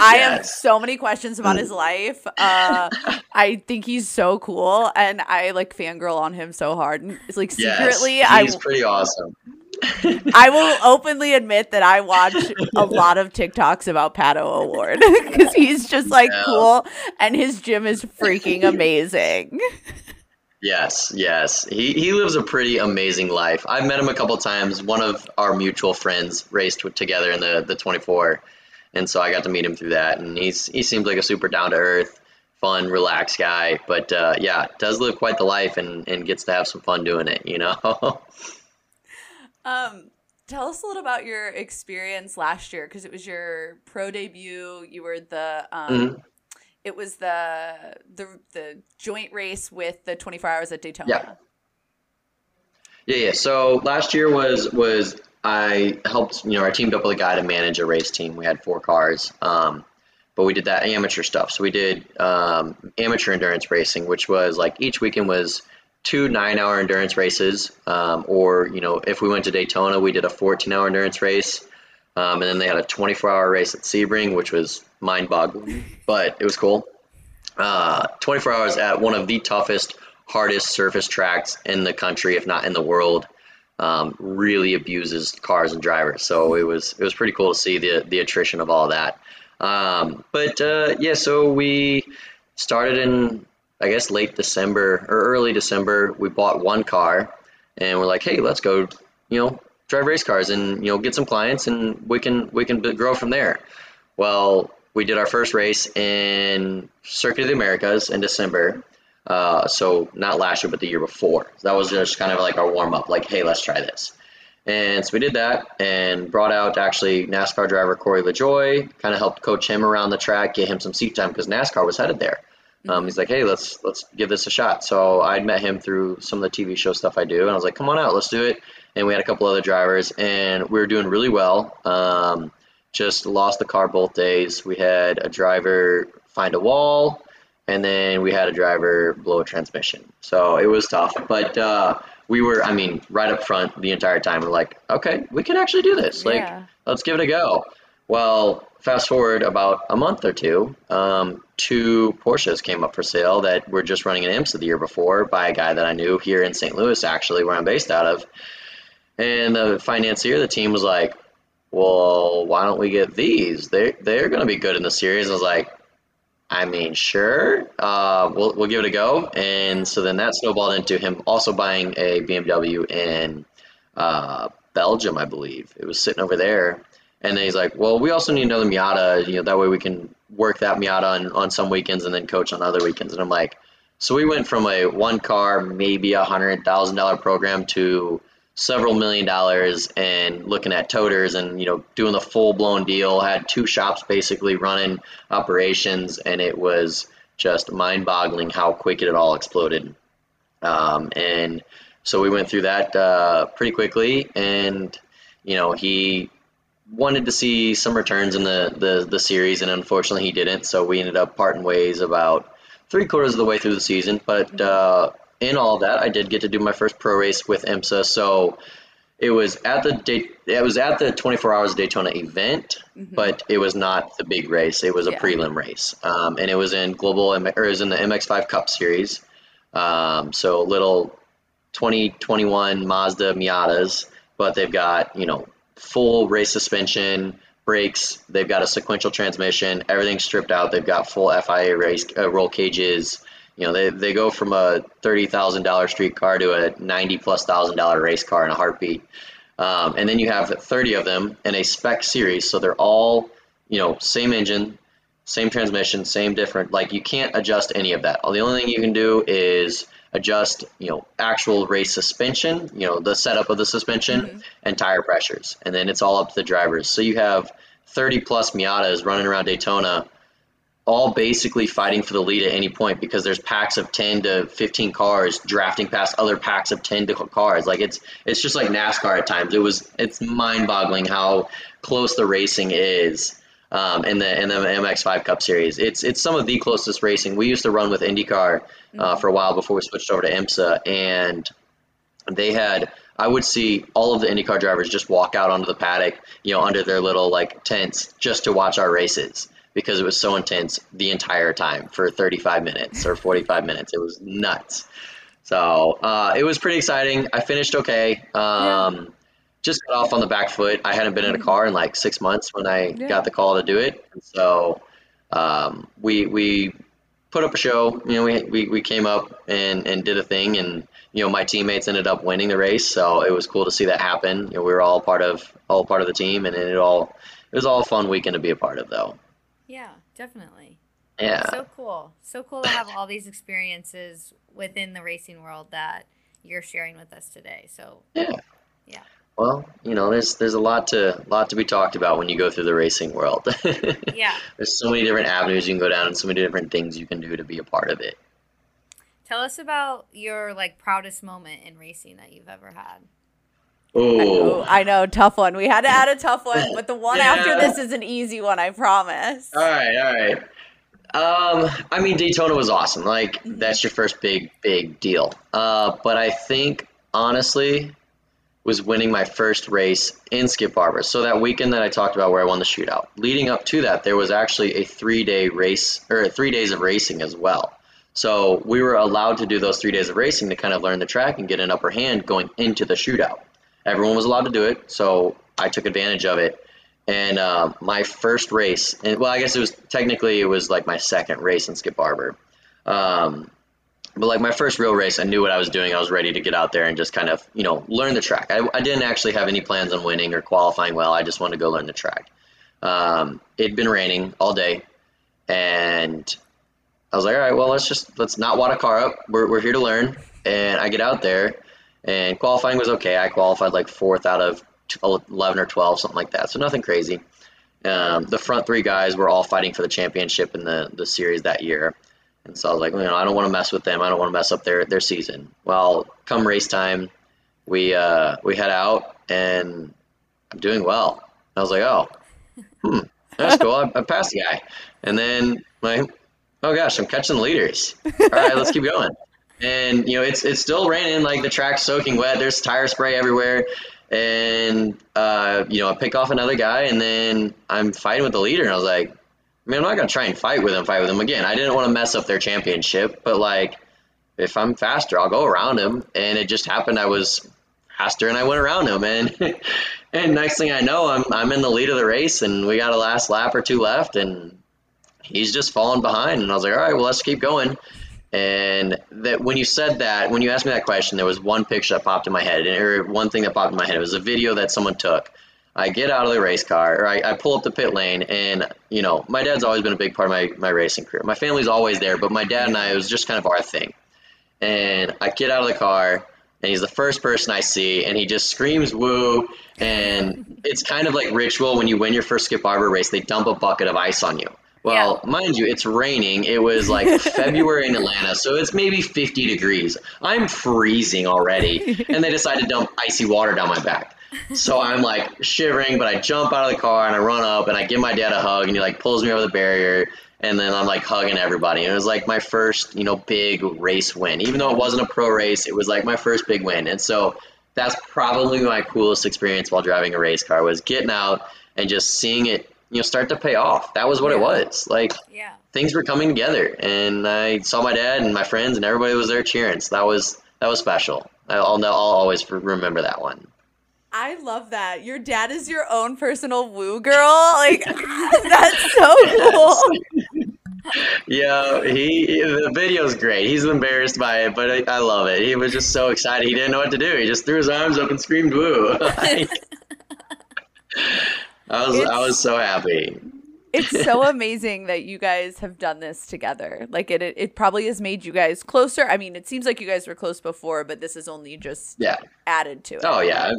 I have so many questions about his life. I think he's so cool, and I like fangirl on him so hard. And it's like secretly, he's pretty awesome. I will openly admit that I watch a lot of TikToks about Pato O'Ward because he's just like cool and his gym is freaking amazing. Yes. He lives a pretty amazing life. I've met him a couple times. One of our mutual friends raced together in the 24. And so I got to meet him through that. And he seems like a super down-to-earth, fun, relaxed guy. But does live quite the life and gets to have some fun doing it, you know? Tell us a little about your experience last year because it was your pro debut. You were the it was the joint race with the 24 Hours at Daytona. Yeah. So last year was I helped, you know, I teamed up with a guy to manage a race team. We had 4 cars, but we did that amateur stuff. So we did amateur endurance racing, which was like each weekend was 2 9-hour endurance races, or, you know, if we went to Daytona, we did a 14-hour endurance race, and then they had a 24-hour race at Sebring, which was mind-boggling, but it was cool. 24 hours at one of the toughest, hardest surface tracks in the country, if not in the world, really abuses cars and drivers, so it was pretty cool to see the attrition of all that. So we started in, I guess, late December or early December. We bought one car and we're like, hey, let's go, you know, drive race cars and, you know, get some clients and we can grow from there. Well, we did our first race in Circuit of the Americas in December. So not last year, but the year before. So that was just kind of like our warm up, like, hey, let's try this. And so we did that and brought out actually NASCAR driver Corey LaJoy, kind of helped coach him around the track, get him some seat time because NASCAR was headed there. He's like, hey, let's give this a shot. So I'd met him through some of the TV show stuff I do, and I was like, come on out, let's do it. And we had a couple other drivers, and we were doing really well. Just lost the car both days. We had a driver find a wall, and then we had a driver blow a transmission. So it was tough, but we were, I mean, right up front the entire time. We're like, okay, we can actually do this. Like, let's give it a go. Well, fast forward about a month or two, two Porsches came up for sale that were just running an IMSA the year before by a guy that I knew here in St. Louis, actually, where I'm based out of. And the financier of the team was like, well, why don't we get these? They're going to be good in the series. I was like, I mean, sure, we'll give it a go. And so then that snowballed into him also buying a BMW in Belgium, I believe. It was sitting over there. And then he's like, well, we also need another Miata, you know, that way we can work that Miata on some weekends and then coach on other weekends. And I'm like, so we went from a one car, maybe $100,000 program to several $1,000,000 and looking at toters and, you know, doing the full blown deal. Had two shops basically running operations, and it was just mind boggling how quick it had all exploded. And so we went through that pretty quickly, and, you know, he wanted to see some returns in the series, and unfortunately he didn't. So we ended up parting ways about 3/4 of the way through the season. But in all that, I did get to do my first pro race with IMSA. So it was at the 24 Hours of Daytona event, but it was not the big race. It was a prelim race, and it was in the MX-5 Cup Series. So little 2021 Mazda Miatas, but they've got, you know, full race suspension, brakes. They've got a sequential transmission. Everything's stripped out. They've got full FIA race roll cages. You know, they go from a $30,000 street car to a $90,000+ race car in a heartbeat. And then you have 30 of them in a spec series. So they're all, you know, same engine, same transmission, same different. Like, you can't adjust any of that. The only thing you can do is adjust, you know, actual race suspension, you know, the setup of the suspension and tire pressures. And then it's all up to the drivers. So you have 30+ Miatas running around Daytona, all basically fighting for the lead at any point, because there's packs of 10 to 15 cars drafting past other packs of 10 to cars. Like, it's just like NASCAR at times. It's mind-boggling how close the racing is in the MX-5 Cup Series. It's some of the closest racing. We used to run with IndyCar for a while before we switched over to IMSA, and they had – I would see all of the IndyCar drivers just walk out onto the paddock, you know, under their little, like, tents just to watch our races, because it was so intense the entire time for 35 minutes or 45 minutes. It was nuts. So it was pretty exciting. I finished okay. Just got off on the back foot. I hadn't been in a car in like 6 months when I got the call to do it. And so we put up a show. You know, we came up and did a thing, and, you know, my teammates ended up winning the race. So it was cool to see that happen. You know, we were all part of the team, and it was all a fun weekend to be a part of, though. Yeah, definitely. Yeah. So cool. So cool to have all these experiences within the racing world that you're sharing with us today. So yeah. Well, you know, there's a lot to be talked about when you go through the racing world. Yeah. There's so many different avenues you can go down, and so many different things you can do to be a part of it. Tell us about your, like, proudest moment in racing that you've ever had. Oh, I know, tough one. We had to add a tough one, but the one after this is an easy one, I promise. All right. I mean, Daytona was awesome. Like, that's your first big deal. But I think, honestly, was winning my first race in Skip Barber. So that weekend that I talked about where I won the shootout, leading up to that, there was actually a 3-day race, or 3 days of racing as well. So we were allowed to do those 3 days of racing to kind of learn the track and get an upper hand going into the shootout. Everyone was allowed to do it, so I took advantage of it. And my first race, and, well, I guess it was like my second race in Skip Barber. But like my first real race, I knew what I was doing. I was ready to get out there and just kind of, you know, learn the track. I didn't actually have any plans on winning or qualifying well. I just wanted to go learn the track. It'd been raining all day, and I was like, all right, well, let's not wad a car up. We're here to learn. And I get out there. And qualifying was okay. I qualified like fourth out of 11 or 12, something like that. So nothing crazy. The front three guys were all fighting for the championship in the series that year. And so I was like, well, you know, I don't want to mess with them. I don't want to mess up their season. Well, come race time, we head out, and I'm doing well. I was like, oh, that's cool. I passed the guy. And then like, oh gosh, I'm catching the leaders. All right, let's keep going. And you know, it's still raining, like the track's soaking wet. There's tire spray everywhere. And you know, I pick off another guy, and then I'm fighting with the leader. And I was like, man, I'm not gonna try and fight with him again. I didn't want to mess up their championship, but like, if I'm faster, I'll go around him. And it just happened. I was faster, and I went around him. And next thing I know, I'm in the lead of the race, and we got a last lap or two left, and he's just falling behind. And I was like, all right, well, let's keep going. And that when you asked me that question, there was one picture that popped in my head, or one thing that popped in my head. It was a video that someone took. I get out of the race car, or I pull up the pit lane, and you know, my dad's always been a big part of my racing career. My family's always there, but my dad and I, it was just kind of our thing. And I get out of the car, and he's the first person I see, and he just screams woo. And it's kind of like ritual when you win your first Skip Barber race, they dump a bucket of ice on you. Well, yeah. Mind you, it's raining. It was like February in Atlanta, so it's maybe 50 degrees. I'm freezing already, and they decide to dump icy water down my back. So I'm like shivering, but I jump out of the car, and I run up, and I give my dad a hug, and he like pulls me over the barrier, and then I'm like hugging everybody. And it was like my first, you know, big race win. Even though it wasn't a pro race, it was like my first big win. And so that's probably my coolest experience while driving a race car, was getting out and just seeing it, you know, start to pay off. That was what it was. Like, yeah, things were coming together, and I saw my dad and my friends, and everybody was there cheering. So that was special. I'll always remember that one. I love that. Your dad is your own personal woo girl. Like, that's so cool. Yeah, the video's great. He's embarrassed by it, but I love it. He was just so excited. He didn't know what to do. He just threw his arms up and screamed woo. Like, I was so happy. It's so amazing that you guys have done this together. Like it probably has made you guys closer. I mean, it seems like you guys were close before, but this is only just added to it. Oh yeah.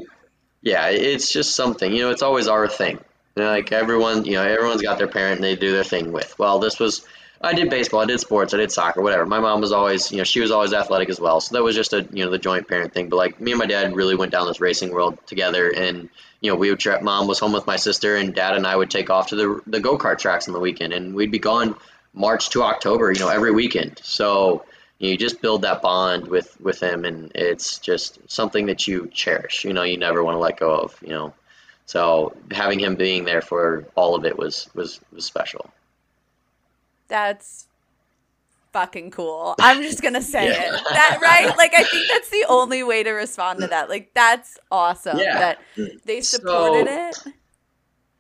Yeah. It's just something, you know, it's always our thing. You know, like everyone, you know, everyone's got their parent and they do their thing with. Well, I did baseball, I did sports, I did soccer, whatever. My mom was always, you know, she was always athletic as well. So that was just the joint parent thing. But like me and my dad really went down this racing world together, and, you know, mom was home with my sister, and dad and I would take off to the go-kart tracks on the weekend, and we'd be gone March to October, you know, every weekend. So you just build that bond with him, and it's just something that you cherish, you know, you never want to let go of, you know. So having him being there for all of it was special. That's fucking cool. I'm just going to say it. That, right? Like, I think that's the only way to respond to that. Like, that's awesome that they supported it.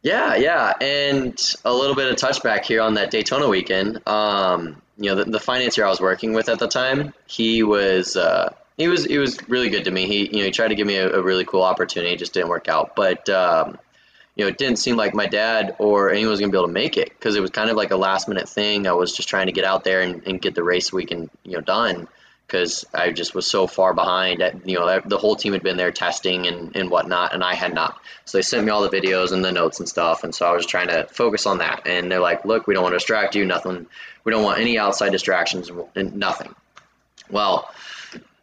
Yeah. And a little bit of touchback here on that Daytona weekend. You know, the financier I was working with at the time, he was really good to me. He tried to give me a really cool opportunity. It just didn't work out. But, you know, it didn't seem like my dad or anyone was going to be able to make it, because it was kind of like a last minute thing. I was just trying to get out there and get the race weekend, you know, done, because I just was so far behind. You know, the whole team had been there testing and whatnot, and I had not. So they sent me all the videos and the notes and stuff. And so I was trying to focus on that. And they're like, look, we don't want to distract you, nothing. We don't want any outside distractions and nothing. Well,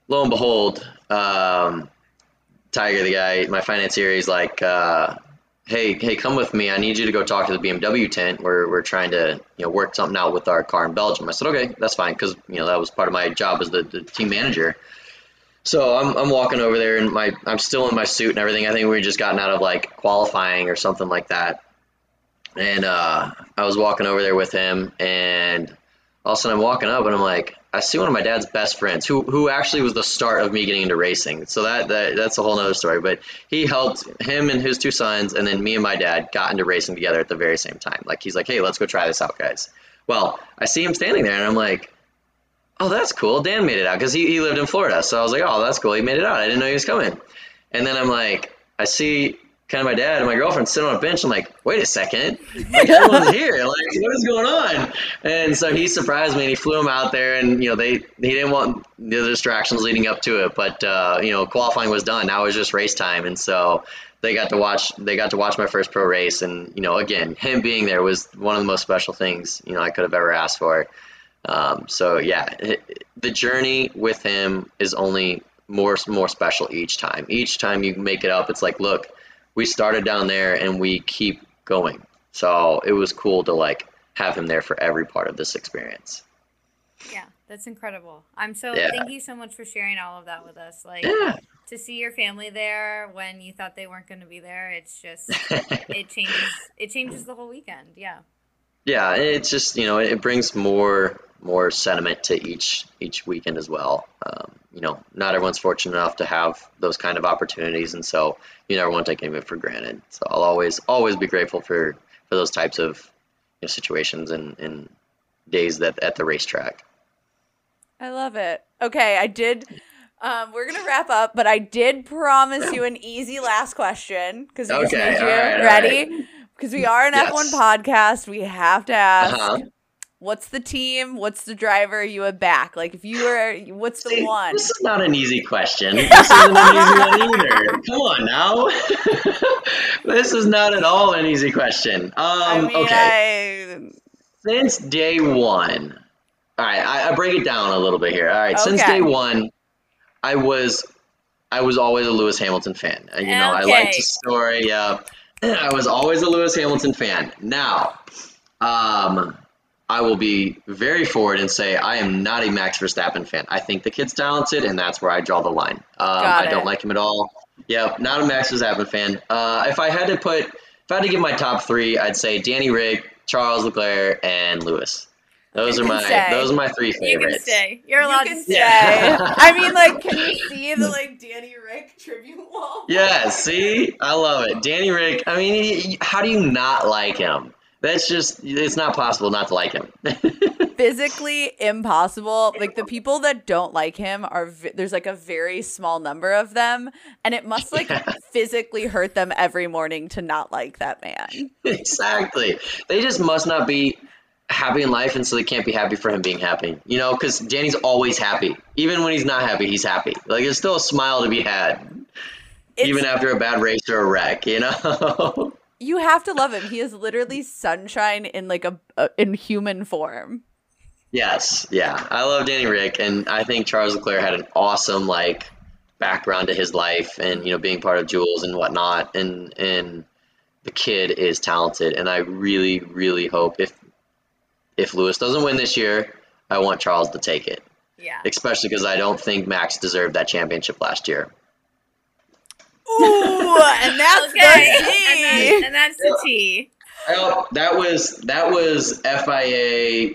lo and behold, Tiger, the guy, my financier, he's like, Hey, come with me. I need you to go talk to the BMW tent. We're trying to, you know, work something out with our car in Belgium. I said, okay, that's fine, because, you know, that was part of my job as the team manager. So I'm walking over there, and I'm still in my suit and everything. I think we just gotten out of like qualifying or something like that. And I was walking over there with him, and all of a sudden I'm walking up, and I'm like, I see one of my dad's best friends, who actually was the start of me getting into racing. So that's a whole nother story. But he helped him and his two sons, and then me and my dad got into racing together at the very same time. Like, he's like, hey, let's go try this out, guys. Well, I see him standing there, and I'm like, oh, that's cool. Dan made it out, because he lived in Florida. So I was like, oh, that's cool. He made it out. I didn't know he was coming. And then I'm like, I see kind of my dad and my girlfriend sitting on a bench. I'm like, wait a second, like, everyone's here. Like, what is going on? And so he surprised me and he flew them out there, and, you know, he didn't want the other distractions leading up to it. But, you know, qualifying was done. Now it was just race time. And so they got to watch my first pro race. And, you know, again, him being there was one of the most special things, you know, I could have ever asked for. So yeah, the journey with him is only more special each time. Each time you make it up, it's like, look, we started down there and we keep going. So it was cool to like have him there for every part of this experience. Yeah, that's incredible. Thank you so much for sharing all of that with us. Like, yeah. To see your family there when you thought they weren't going to be there, it's just it changes the whole weekend. Yeah. Yeah, it's just, you know, it brings more sentiment to each weekend as well. You know, not everyone's fortunate enough to have those kind of opportunities, and so you never want to take any of it for granted. So I'll always be grateful for those types of, you know, situations and days that at the racetrack. I love it. Okay, I did. We're gonna wrap up, but I did promise you an easy last question because we just need you ready. Because we are an F1 podcast, we have to ask, what's the team? What's the driver? You a back? Like, if you were, what's the one? This is not an easy question. This isn't an easy one either. Come on now. This is not at all an easy question. I mean, okay. Since day one. All right, I break it down a little bit here. All right, since day one, I was always a Lewis Hamilton fan. You know, I liked his story. I was always a Lewis Hamilton fan. Now, I will be very forward and say I am not a Max Verstappen fan. I think the kid's talented, and that's where I draw the line. I don't like him at all. Yeah, not a Max Verstappen fan. If I had to give my top three, I'd say Danny Rick, Charles Leclerc, and Lewis. Those are my three favorites. You can stay. You're allowed to stay. I mean, like, can you see the like Danny Rick tribute wall? Yeah, see, I love it. Danny Rick. I mean, how do you not like him? That's just, it's not possible not to like him. Physically impossible. Like, the people that don't like him there's like a very small number of them, and it must like physically hurt them every morning to not like that man. Exactly. They just must not be happy in life, and so they can't be happy for him being happy, you know, because Danny's always happy. Even when he's not happy, he's happy. Like, there's still a smile to be had, even after a bad race or a wreck, you know. You have to love him. He is literally sunshine in like in human form. Yes, yeah, I love Danny Rick, and I think Charles Leclerc had an awesome like background to his life, and, you know, being part of Jules and whatnot, and the kid is talented, and I really, really hope if Lewis doesn't win this year, I want Charles to take it. Yeah. Especially because I don't think Max deserved that championship last year. Ooh, and that's the tea. And that's the tea. That was FIA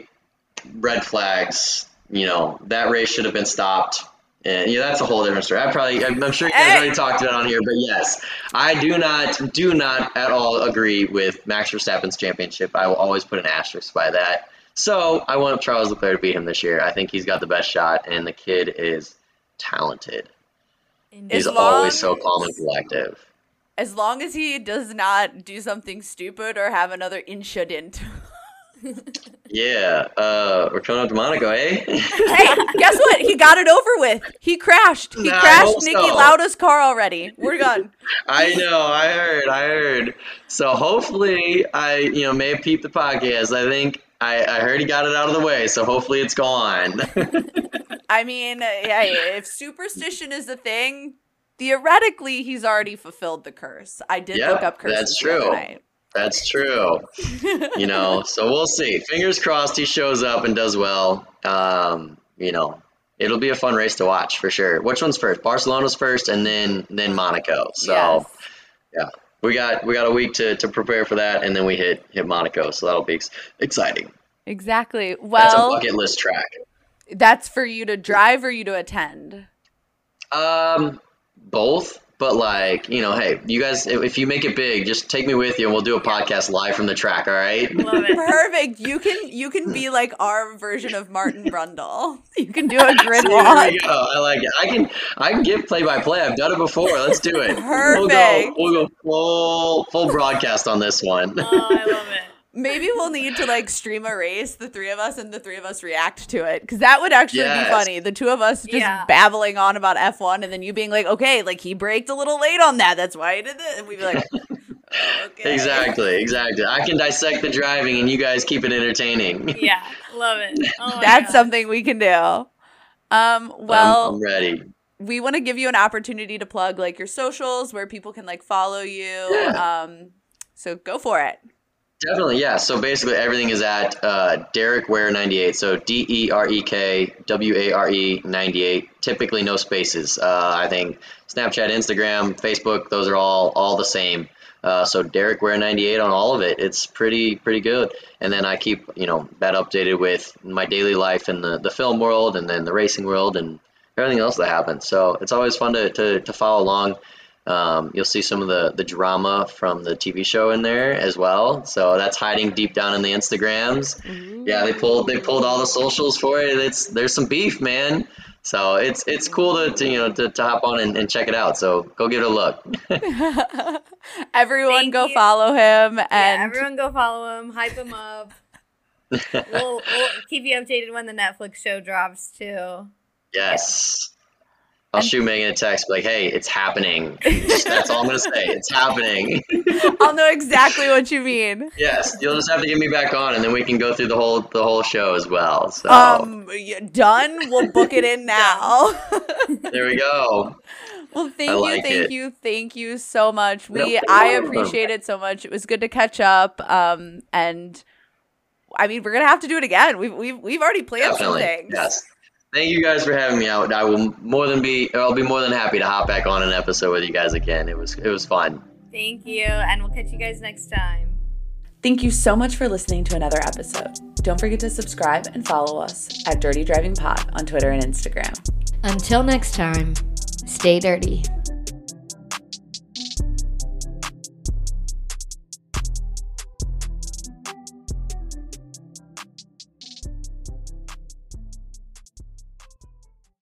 red flags. You know, that race should have been stopped. And yeah, that's a whole different story. I'm sure you guys already talked about it on here, but yes, I do not at all agree with Max Verstappen's championship. I will always put an asterisk by that. So I want Charles Leclerc to beat him this year. I think he's got the best shot, and the kid is talented. He's always so calm and collective. As long as he does not do something stupid or have another incident. Yeah, we're coming up to Monaco, eh? Hey, guess what? He got it over with. He crashed. He crashed Niki Lauda's car already. We're done. I know. I heard. So hopefully, I may have peeped the podcast. I think I heard he got it out of the way. So hopefully, it's gone. I mean, yeah, if superstition is the thing, theoretically, he's already fulfilled the curse. I did look up curses. That's true. That's true. You know, so we'll see. Fingers crossed he shows up and does well. You know, it'll be a fun race to watch for sure. Which one's first? Barcelona's first and then Monaco. So yeah. We got a week to prepare for that, and then we hit Monaco, so that'll be exciting. Exactly. Well, that's a bucket list track. That's for you to drive or you to attend? Both. But, like, you know, hey, you guys, if you make it big, just take me with you and we'll do a podcast live from the track, all right? Love it. Perfect. You can be, like, our version of Martin Brundle. You can do a grid walk. There we go. I like it. I can give play-by-play. I've done it before. Let's do it. Perfect. We'll go full broadcast on this one. Oh, I love it. Maybe we'll need to, like, stream a race, the three of us, and the three of us react to it. Because that would actually be funny. The two of us just babbling on about F1 and then you being like, okay, like, he braked a little late on that. That's why he did it. And we'd be like, oh, okay. Exactly. I can dissect the driving and you guys keep it entertaining. Yeah, love it. Oh, that's something we can do. Well, I'm ready. We want to give you an opportunity to plug, like, your socials where people can, like, follow you. Yeah. So go for it. Definitely, yeah. So basically everything is at Derek Ware 98. So DerekWare 98. Typically no spaces. I think Snapchat, Instagram, Facebook, those are all the same. So Derek Ware 98 on all of it. It's pretty good. And then I keep, you know, that updated with my daily life in the film world and then the racing world and everything else that happens. So it's always fun to follow along. You'll see some of the drama from the TV show in there as well. So that's hiding deep down in the Instagrams. Mm-hmm. Yeah, they pulled all the socials for it. There's some beef, man. So it's cool to hop on and check it out. So go give it a look. Follow him. And yeah, everyone go follow him. Hype him up. We'll keep you updated when the Netflix show drops too. Yes. Yeah. I'll shoot Megan a text, like, hey, it's happening. That's all I'm going to say. It's happening. I'll know exactly what you mean. Yes. You'll just have to get me back on, and then we can go through the whole show as well. So. Done. We'll book it in now. There we go. Well, thank you so much. I appreciate it so much. It was good to catch up. And, I mean, we're going to have to do it again. We've already planned some things. Yes. Thank you guys for having me out. I'll be more than happy to hop back on an episode with you guys again. It was fun. Thank you, and we'll catch you guys next time. Thank you so much for listening to another episode. Don't forget to subscribe and follow us at Dirty Driving Pod on Twitter and Instagram. Until next time, stay dirty.